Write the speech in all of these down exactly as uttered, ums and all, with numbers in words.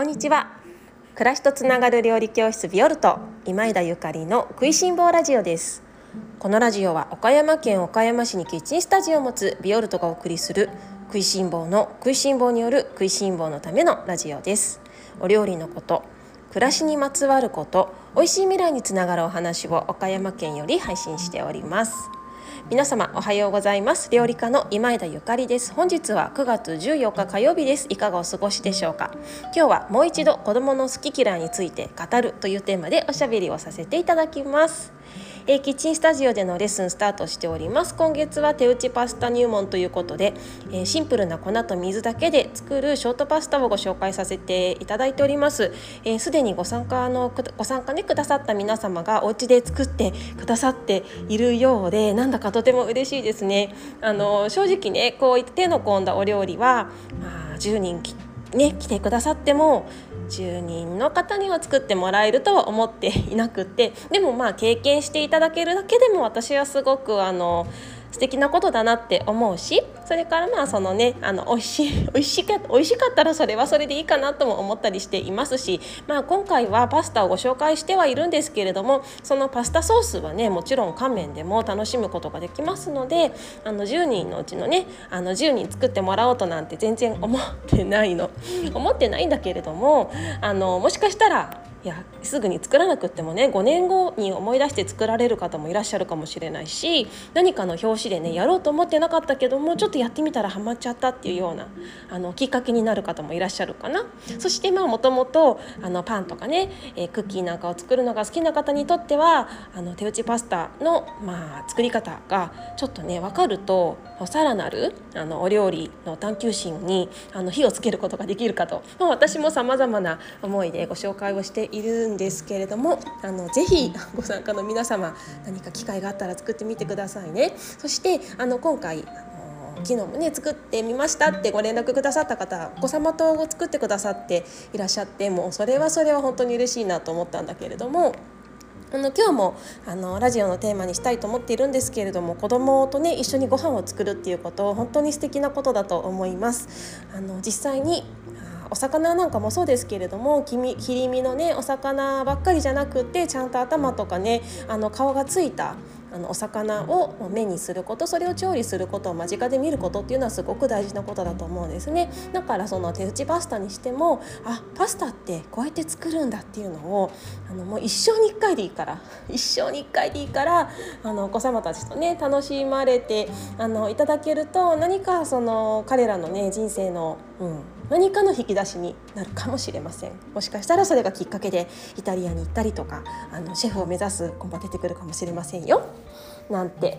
こんにちは。暮らしとつながる料理教室ビオルト、今井田ゆかりの食いしん坊ラジオです。このラジオは岡山県岡山市にキッチンスタジオを持つビオルトがお送りする食いしん坊の食いしん坊による食いしん坊のためのラジオです。お料理のこと、暮らしにまつわること、おいしい未来につながるお話を岡山県より配信しております。皆様おはようございます。料理家の今井田ゆかりです。本日はくがつじゅうよっか火曜日です。いかがお過ごしでしょうか。今日はもう一度子どもの好き嫌いについて語るというテーマでおしゃべりをさせていただきます。えー、キッチンスタジオでのレッスンスタートしております。今月は手打ちパスタ入門ということで、えー、シンプルな粉と水だけで作るショートパスタをご紹介させていただいております。えー、すでにご参加のご参加、ね、くださった皆様がお家で作ってくださっているようで、なんだかとても嬉しいですね。あの正直ね、こう手の込んだお料理は、まあ、じゅうにんきね、来てくださってもじゅうにんの方には作ってもらえるとは思っていなくて、でもまあ経験していただけるだけでも私はすごくあの素敵なことだなって思うし、それからまあそのね、あの美味しい、美味しかった、美味しかったらそれはそれでいいかなとも思ったりしていますし、まあ今回はパスタをご紹介してはいるんですけれども、そのパスタソースはね、もちろん乾麺でも楽しむことができますので、あのじゅうにんのうちのね、あのじゅうにん作ってもらおうとなんて全然思ってないの思ってないんだけれども、あのもしかしたらいやすぐに作らなくってもね、ごねんごに思い出して作られる方もいらっしゃるかもしれないし、何かの表紙でね、やろうと思ってなかったけどもちょっとやってみたらハマっちゃったっていうようなあのきっかけになる方もいらっしゃるかな。そしてまあもともとパンとかね、えー、クッキーなんかを作るのが好きな方にとっては、あの手打ちパスタの、まあ、作り方がちょっとね分かると、さらなるあのお料理の探求心にあの火をつけることができるかと、まあ、私も様々な思いでご紹介をしているんですけれども、あのぜひご参加の皆様、何か機会があったら作ってみてくださいね。そしてあの今回昨日もね作ってみましたってご連絡くださった方、お子様と作ってくださっていらっしゃって、もうそれはそれは本当に嬉しいなと思ったんだけれども、あの今日もあのラジオのテーマにしたいと思っているんですけれども、子供とね一緒にご飯を作るっていうことを本当に素敵なことだと思います。あの実際にお魚なんかもそうですけれども、切り身のねお魚ばっかりじゃなくて、ちゃんと頭とかね、あの顔がついたあのお魚を目にすること、それを調理することを間近で見ることっていうのはすごく大事なことだと思うんですね。だからその手打ちパスタにしても、あ、パスタってこうやって作るんだっていうのをあのもう一生に一回でいいから一生に一回でいいからあのお子様たちとね楽しまれてあのいただけると、何かその彼らのね人生の、うん、何かの引き出しになるかもしれません。もしかしたらそれがきっかけでイタリアに行ったりとか、あのシェフを目指す子も出てくるかもしれませんよ。なんて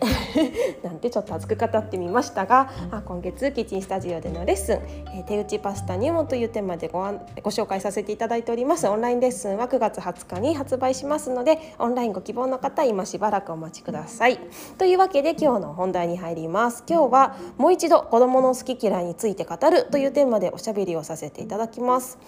なんてちょっと熱く語ってみましたが、今月キッチンスタジオでのレッスン、えー、手打ちパスタ入門というテーマで ご, ご紹介させていただいております。オンラインレッスンはくがつはつかに発売しますので、オンラインご希望の方今しばらくお待ちください。というわけで今日の本題に入ります。今日はもう一度子どもの好き嫌いについて語るというテーマでおしゃべりをさせていただきます。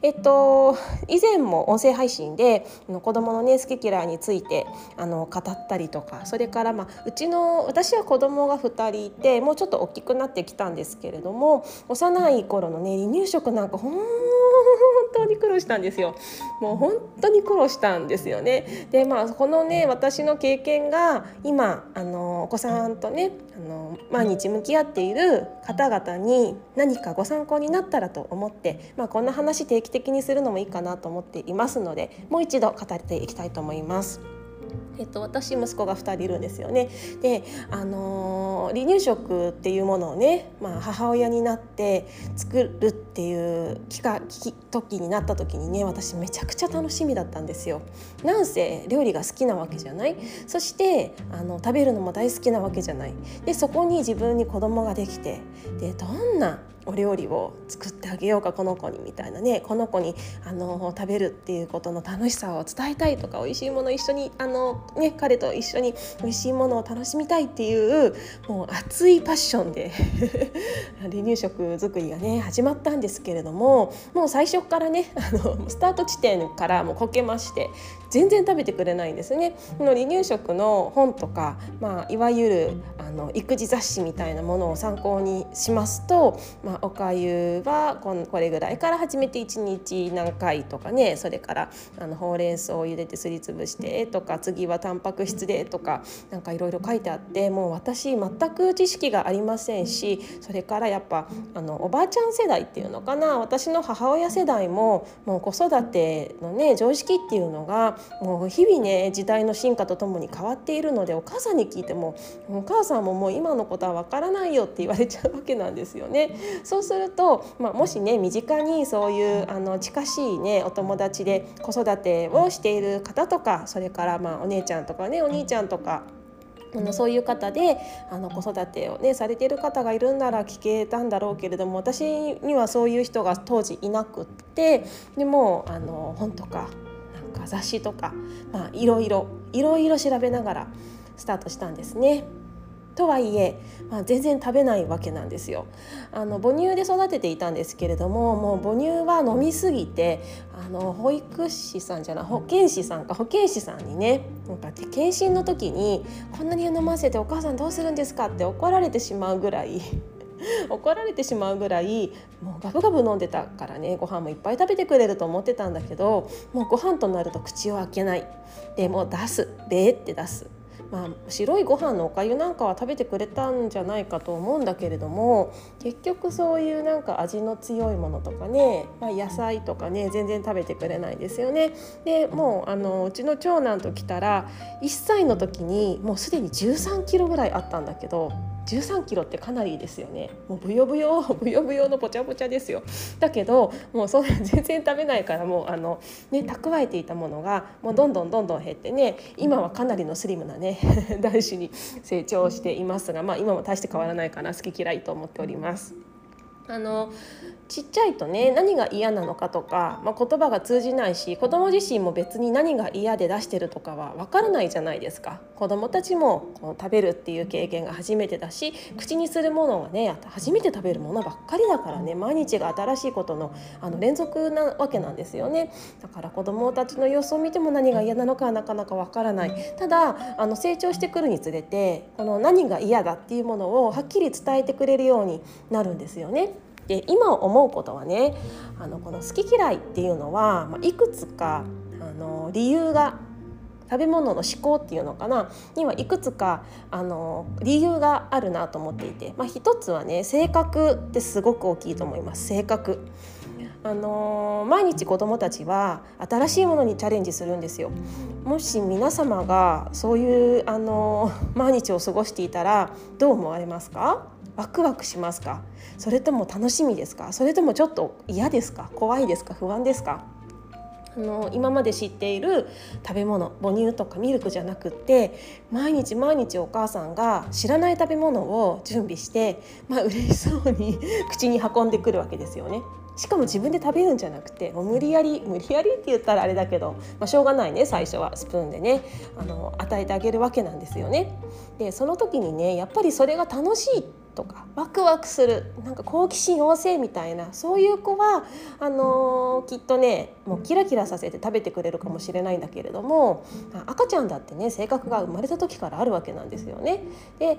えっと以前も音声配信で子どもの、ね、好き嫌いについてあの語ったりとか、それからまあ、うちの私は子供がふたりいて、もうちょっと大きくなってきたんですけれども、幼い頃のね離乳食なんか本当に苦労したんですよ。もう本当に苦労したんですよね。でまあこのね私の経験が今あのお子さんとねあの毎日向き合っている方々に何かご参考になったらと思って、まあ、こんな話定期的にするのもいいかなと思っていますので、もう一度語っていきたいと思います。えっと、私息子がふたりいるんですよね。で、あのー、離乳食っていうものをね、まあ、母親になって作るっていう機会時になった時にね、私めちゃくちゃ楽しみだったんですよ。なんせ料理が好きなわけじゃない。そしてあの食べるのも大好きなわけじゃない。でそこに自分に子供ができて、でどんなお料理を作ってあげようかこの子にみたいなね、この子にあの食べるっていうことの楽しさを伝えたいとか、美味しいもの一緒にあの、ね、彼と一緒に美味しいものを楽しみたいっていうもう熱いパッションで離乳食作りがね始まったんですけれども、もう最初からねあのスタート地点からもうこけまして、全然食べてくれないんですね。この離乳食の本とか、まあ、いわゆるあの育児雑誌みたいなものを参考にしますと、まあまあ、おかゆはこれぐらいから始めていちにち何回とかね、それからあのほうれん草を茹でてすりつぶしてとか、次はタンパク質でとか、なんかいろいろ書いてあって、もう私全く知識がありませんし、それからやっぱあのおばあちゃん世代っていうのかな、私の母親世代ももう子育てのね常識っていうのがもう日々ね時代の進化とともに変わっているので、お母さんに聞いてもお母さんももう今のことはわからないよって言われちゃうわけなんですよね。そうすると、まあ、もしね身近にそういうあの近しいねお友達で子育てをしている方とか、それからまあお姉ちゃんとかねお兄ちゃんとか、あのそういう方であの子育てを、ね、されている方がいるんなら聞けたんだろうけれども、私にはそういう人が当時いなくって、でもあの本とか、 なんか雑誌とか、まあ、いろいろいろいろ調べながらスタートしたんですね。とはいえ、まあ、全然食べないわけなんですよ。あの母乳で育てていたんですけれども、もう母乳は飲みすぎて、あの保育士さんじゃない保健師さんか保健師さんにね、なんか検診の時にこんなに飲ませてお母さんどうするんですかって怒られてしまうぐらい怒られてしまうぐらいもうガブガブ飲んでたからね、ご飯もいっぱい食べてくれると思ってたんだけど、もうご飯となると口を開けない、でもう出すべーって出す、まあ、白いご飯のおかゆなんかは食べてくれたんじゃないかと思うんだけれども、結局そういうなんか味の強いものとかね、まあ、野菜とかね全然食べてくれないですよね。でもうあのうちの長男と来たらいっさいの時にもうすでにじゅうさんキロぐらいあったんだけど、じゅうさんキロってかなりですよね。もうブヨブヨブヨブヨのぽちゃぽちゃですよ。だけどもうそんな全然食べないから、もうあの、ね、蓄えていたものがもうどんどんどんどん減ってね、今はかなりのスリムなね男子に成長していますが、まあ、今も大して変わらないかな、好き嫌いと思っております。あのちっちゃいとね何が嫌なのかとか、まあ、言葉が通じないし、子ども自身も別に何が嫌で出してるとかは分からないじゃないですか。子どもたちもこう食べるっていう経験が初めてだし、口にするものがね初めて食べるものばっかりだからね、毎日が新しいことの、あの連続なわけなんですよね。だから子どもたちの様子を見ても何が嫌なのかはなかなか分からない。ただあの成長してくるにつれて、この何が嫌だっていうものをはっきり伝えてくれるようになるんですよね。で今思うことはね、あのこの好き嫌いっていうのは、まあ、いくつかあの理由が、食べ物の思考っていうのかなにはいくつかあの理由があるなと思っていて、まあ、一つはね性格ってすごく大きいと思います。性格あの毎日子どもたちは新しいものにチャレンジするんですよ。もし皆様がそういうあの毎日を過ごしていたらどう思われますか？ワクワクしますか？それとも楽しみですか？それともちょっと嫌ですか？怖いですか？不安ですか？あの今まで知っている食べ物、母乳とかミルクじゃなくって、毎日毎日お母さんが知らない食べ物を準備して、まあ、嬉しそうに口に運んでくるわけですよね。しかも自分で食べるんじゃなくて、もう無理やり無理やりって言ったらあれだけど、まあ、しょうがないね、最初はスプーンでねあの与えてあげるわけなんですよね。でその時にねやっぱりそれが楽しいとかワクワクする、なんか好奇心旺盛みたいな、そういう子はあのー、きっとねもうキラキラさせて食べてくれるかもしれないんだけれども、赤ちゃんだってね性格が生まれた時からあるわけなんですよね。で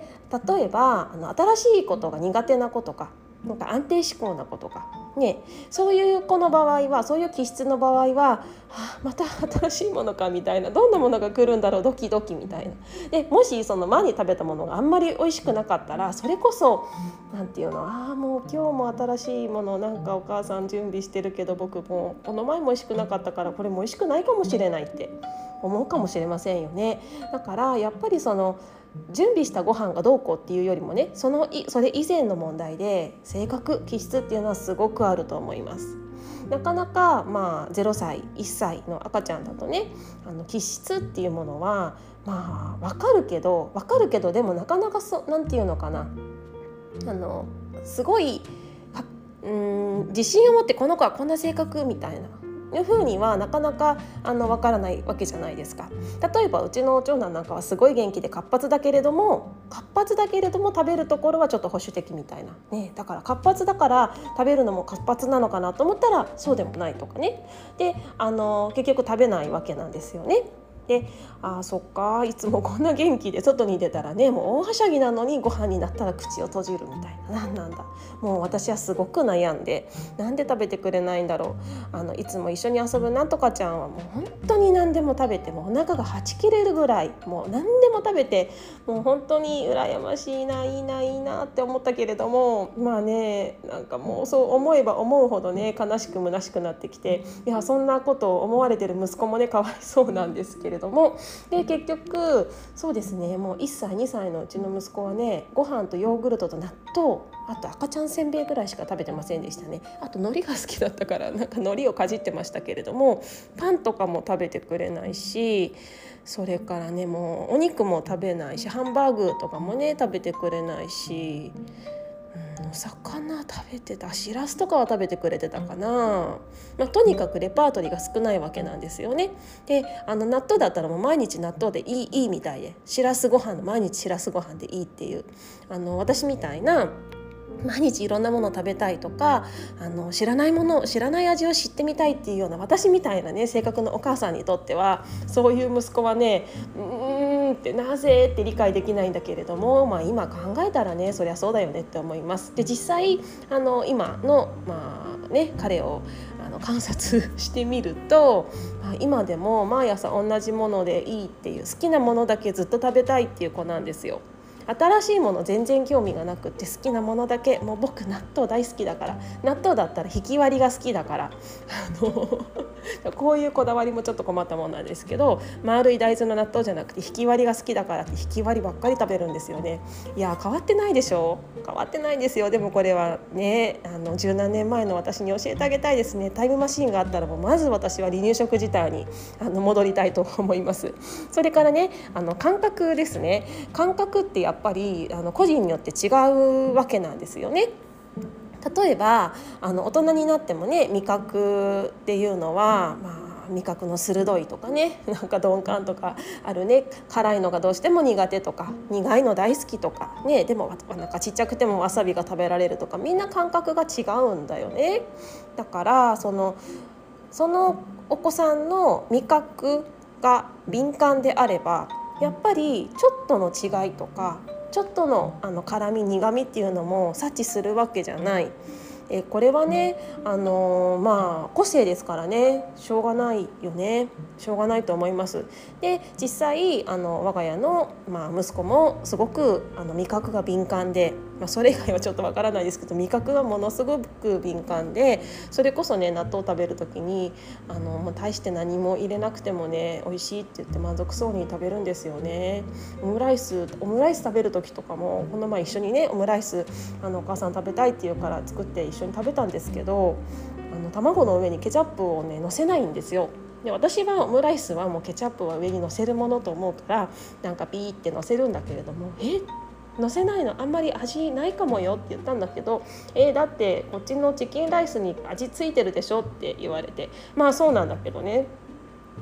例えばあの新しいことが苦手な子とか、なんか安定志向な子とかね、そういう子の場合は、そういう気質の場合は、はあ、また新しいものかみたいな、どんなものが来るんだろうドキドキみたいな。でもしその前に食べたものがあんまり美味しくなかったら、それこそなんていうの、ああもう今日も新しいものなんかお母さん準備してるけど、僕もこの前も美味しくなかったからこれも美味しくないかもしれないって思うかもしれませんよね。だからやっぱりその準備したご飯がどうこうっていうよりもね、そのそれ以前の問題で性格気質っていうのはすごくあると思います。なかなか、まあ、ゼロさいいっさいの赤ちゃんだとね、あの気質っていうものはまあ分かるけど分かるけどでもなかなかそなんていうのかなあのすごいうん自信を持ってこの子はこんな性格みたいないうふうにはなかなかあの分からないわけじゃないですか。例えばうちの長男なんかはすごい元気で活発だけれども活発だけれども食べるところはちょっと保守的みたいな、ね、だから活発だから食べるのも活発なのかなと思ったらそうでもないとかね。であの結局食べないわけなんですよね。で、ああそっか、いつもこんな元気で外に出たらね、もう大はしゃぎなのにご飯になったら口を閉じるみたいな、なんなんだ、もう私はすごく悩んで、なんで食べてくれないんだろう、あのいつも一緒に遊ぶなんとかちゃんはもう本当に何でも食べて、もうお腹がはち切れるぐらいもう何でも食べて、もう本当に羨ましいな、いいな、いいなって思ったけれども、まあね、なんかもうそう思えば思うほどね、悲しく虚しくなってきて、いやそんなことを思われてる息子もね、かわいそうなんですけれどももで結局そうですね、もういっさいにさいのうちの息子はね、ご飯とヨーグルトと納豆、あと赤ちゃんせんべいぐらいしか食べてませんでしたね。あと海苔が好きだったから、なんか海苔をかじってましたけれども、パンとかも食べてくれないし、それからね、もうお肉も食べないし、ハンバーグとかもね食べてくれないし、お魚食べてた、しらすとかは食べてくれてたかな、まあ、とにかくレパートリーが少ないわけなんですよね。で、あの納豆だったらもう毎日納豆でいいいいみたいで、しらすご飯、毎日しらすご飯でいいっていう、あの私みたいな毎日いろんなもの食べたいとか、あの知らないもの、知らない味を知ってみたいっていうような私みたいなね、性格のお母さんにとっては、そういう息子はね、うーんってなぜって理解できないんだけれども、まあ、今考えたらね、そりゃそうだよねって思います。で、実際あの今の、まあね、彼をあの観察してみると、まあ、今でも毎朝同じものでいいっていう、好きなものだけずっと食べたいっていう子なんですよ。新しいもの全然興味がなくって、好きなものだけ、もう僕納豆大好きだから、納豆だったらひき割りが好きだから、あのこういうこだわりもちょっと困ったもんなんですけど、丸い大豆の納豆じゃなくてひき割りが好きだからって、ひき割りばっかり食べるんですよね。いや変わってないでしょ、変わってないんですよ。でもこれはね、あの十何年前の私に教えてあげたいですね。タイムマシーンがあったら、もうまず私は離乳食自体にあの戻りたいと思います。それからね、あの感覚ですね。感覚ってやっぱりあの個人によって違うわけなんですよね。例えばあの大人になってもね、味覚っていうのは、まあ味覚の鋭いとかね、なんか鈍感とかあるね、辛いのがどうしても苦手とか、苦いの大好きとかね、でもなんかちっちゃくてもわさびが食べられるとか、みんな感覚が違うんだよね。だからそのそのお子さんの味覚が敏感であれば、やっぱりちょっとの違いとか、ちょっとのあの辛み苦みっていうのも察知するわけじゃない。えこれはね、あのー、まあ個性ですからね、しょうがないよね、しょうがないと思います。で、実際あの我が家の、まあ、息子もすごくあの味覚が敏感で、まあ、それ以外はちょっとわからないですけど、味覚はものすごく敏感で、それこそね、納豆を食べる時にあのもう大して何も入れなくてもね、美味しいって言って満足そうに食べるんですよね。オムライスオムライス食べる時とかも、この前一緒にね、オムライスあのお母さん食べたいって言うから作って一緒に食べたんですけど、あの卵の上にケチャップをね乗せないんですよ。で、私はオムライスはもうケチャップは上に乗せるものと思うから、なんかピーって乗せるんだけれども、え乗せないのあんまり味ないかもよって言ったんだけど、えー、だってこっちのチキンライスに味ついてるでしょって言われて、まあそうなんだけどね、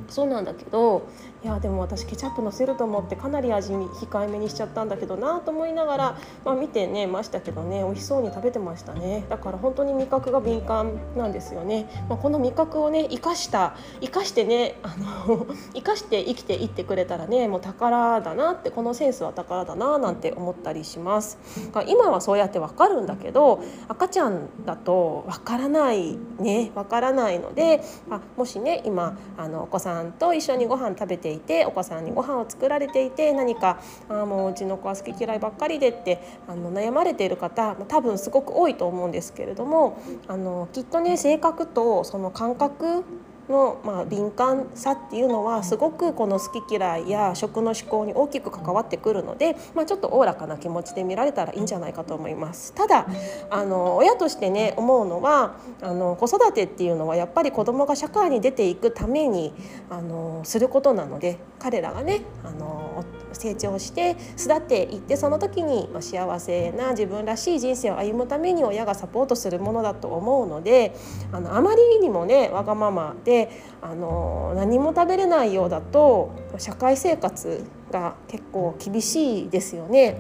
そうなんだけど、いやでも私ケチャップのせると思ってかなり味控えめにしちゃったんだけどなと思いながら、まあ、見てねましたけどね、美味しそうに食べてましたね。だから本当に味覚が敏感なんですよね。まあ、この味覚をね生かした生かしてねあの生かして生きていってくれたらね、もう宝だなって、このセンスは宝だななんて思ったりします。今はそうやって分かるんだけど、赤ちゃんだと分からないね、分からないので、あもしね今あのお子さんと一緒にご飯食べていて、お子さんにご飯を作られていて、何かあもううちの子は好き嫌いばっかりでってあの悩まれている方、多分すごく多いと思うんですけれども、あのきっとね、性格とその感覚の、まあ、敏感さっていうのはすごくこの好き嫌いや食の嗜好に大きく関わってくるので、まあ、ちょっとおおらかな気持ちで見られたらいいんじゃないかと思います。ただあの親としてね思うのは、あの子育てっていうのはやっぱり子どもが社会に出ていくためにあのすることなので、彼らがねあの成長して育っていって、その時に幸せな自分らしい人生を歩むために親がサポートするものだと思うので、あのあまりにもねわがままであの何も食べれないようだと社会生活が結構厳しいですよね。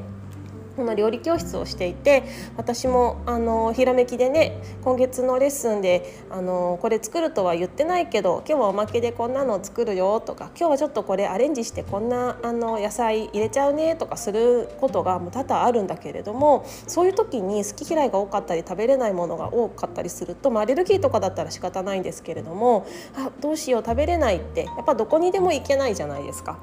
この料理教室をしていて、私もあのひらめきでね、今月のレッスンであのこれ作るとは言ってないけど今日はおまけでこんなの作るよとか、今日はちょっとこれアレンジしてこんなあの野菜入れちゃうねとかすることがもう多々あるんだけれども、そういう時に好き嫌いが多かったり食べれないものが多かったりすると、まあ、アレルギーとかだったら仕方ないんですけれども、あどうしよう食べれないってやっぱどこにでも行けないじゃないですか。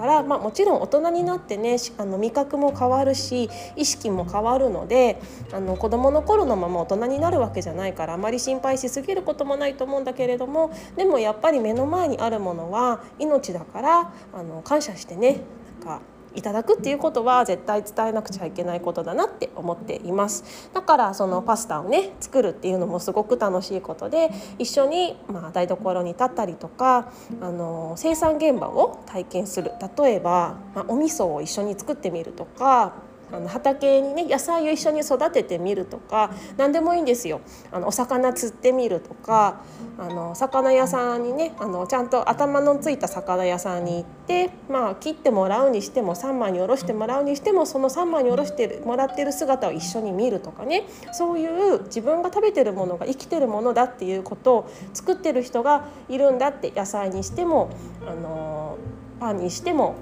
だから、まあ、もちろん大人になってね、あの味覚も変わるし意識も変わるので、あの子どもの頃のまま大人になるわけじゃないからあまり心配しすぎることもないと思うんだけれども、でもやっぱり目の前にあるものは命だから、あの感謝してね、なんかいただくっていうことは絶対伝えなくちゃいけないことだなって思っています。だからそのパスタをね作るっていうのもすごく楽しいことで、一緒にまあ台所に立ったりとか、あの生産現場を体験する、例えば、まあ、お味噌を一緒に作ってみるとか、あの畑にね野菜を一緒に育ててみるとか、何でもいいんですよ。あのお魚釣ってみるとか、あの魚屋さんにね、あのちゃんと頭のついた魚屋さんに行って、まあ、切ってもらうにしても三枚におろしてもらうにしても、その三枚におろしてもらってる姿を一緒に見るとかね、そういう自分が食べてるものが生きてるものだっていうことを、作ってる人がいるんだって、野菜にしてもあのパンにしても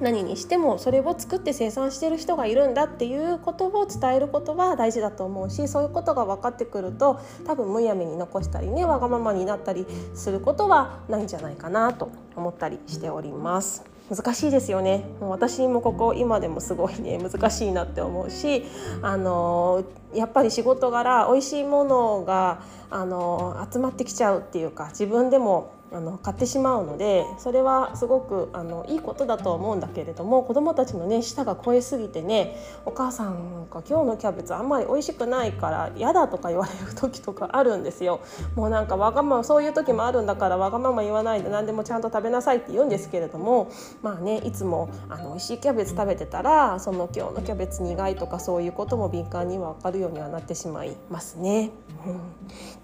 何にしても、それを作って生産してる人がいるんだっていうことを伝えることは大事だと思うし、そういうことが分かってくると多分むやみに残したりね、わがままになったりすることはないんじゃないかなと思ったりしております。難しいですよね。私もここ今でもすごいね難しいなって思うし、あのやっぱり仕事柄美味しいものがあの集まってきちゃうっていうか、自分でもあの買ってしまうので、それはすごくあのいいことだと思うんだけれども、子どもたちの、ね、舌が肥えすぎてね、お母さんなんか今日のキャベツあんまり美味しくないから嫌だとか言われる時とかあるんですよ。もうなんかわがまま、そういう時もあるんだからわがまま言わないで何でもちゃんと食べなさいって言うんですけれども、まあね、いつもあの美味しいキャベツ食べてたら、その今日のキャベツ苦いとかそういうことも敏感には分かるようにはなってしまいますね。うん、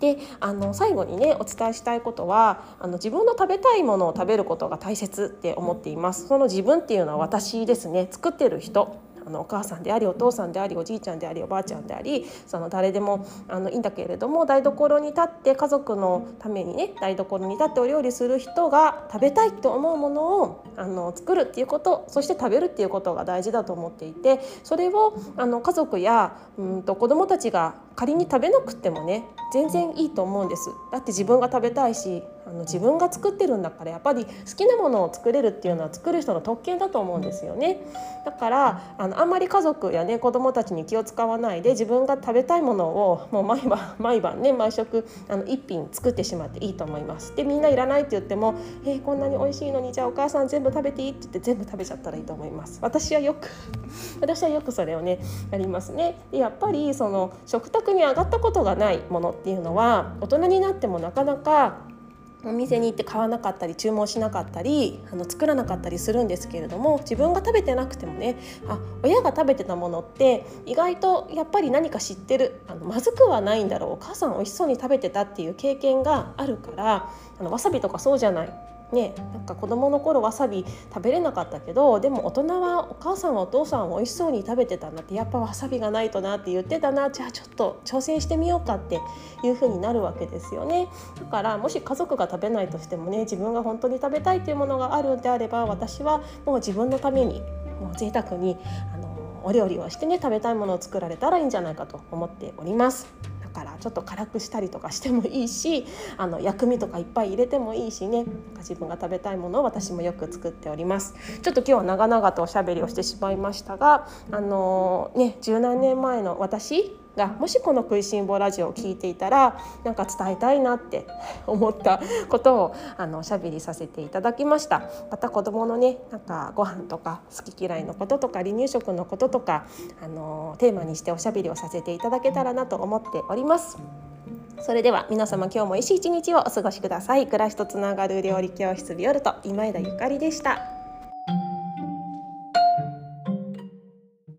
であの最後にねお伝えしたいことは、あの自分の食べたいものを食べることが大切って思っています。その自分っていうのは私ですね。作ってる人、あのお母さんでありお父さんでありおじいちゃんでありおばあちゃんであり、その誰でもあのいいんだけれども、台所に立って家族のためにね台所に立ってお料理する人が食べたいと思うものをあの作るっていうこと、そして食べるっていうことが大事だと思っていて、それをあの家族やうんと子どもたちが仮に食べなくてもね全然いいと思うんです。だって自分が食べたいし、あの自分が作ってるんだから、やっぱり好きなものを作れるっていうのは作る人の特権だと思うんですよね。だからあのあんまり家族やね子どもたちに気を使わないで、自分が食べたいものをもう毎晩毎晩ね毎食あの一品作ってしまっていいと思います。でみんないらないって言っても、えー、こんなに美味しいのにじゃあお母さん全部食べていいって言って全部食べちゃったらいいと思います。私はよく私はよくそれをねやりますね。でやっぱりその食卓に上がったことがないものっていうのは、大人になってもなかなかお店に行って買わなかったり注文しなかったりあの作らなかったりするんですけれども、自分が食べてなくてもね、あ親が食べてたものって意外とやっぱり何か知ってる、あのまずくはないんだろう、お母さんおいしそうに食べてたっていう経験があるから、あのわさびとかそうじゃないね、なんか子どもの頃わさび食べれなかったけど、でも大人はお母さんはお父さんは美味しそうに食べてたなって、やっぱわさびがないとなって言ってたな、じゃあちょっと挑戦してみようかっていう風になるわけですよね。だからもし家族が食べないとしてもね、自分が本当に食べたいというものがあるんであれば、私はもう自分のためにもう贅沢にあのお料理をしてね、食べたいものを作られたらいいんじゃないかと思っております。からちょっと辛くしたりとかしてもいいし、あの薬味とかいっぱい入れてもいいしね、なんか自分が食べたいものを私もよく作っております。ちょっと今日は長々とおしゃべりをしてしまいましたが、あのー、ね、十何年前の私がもしこの食いしん坊ラジオを聞いていたら、なんか伝えたいなって思ったことをあのおしゃべりさせていただきました。また子どものね、なんかご飯とか好き嫌いのこととか離乳食のこととか、あのテーマにしておしゃべりをさせていただけたらなと思っております。それでは皆様、今日もいい一日をお過ごしください。暮らしとつながる料理教室ビオルト、今枝ゆかりでした。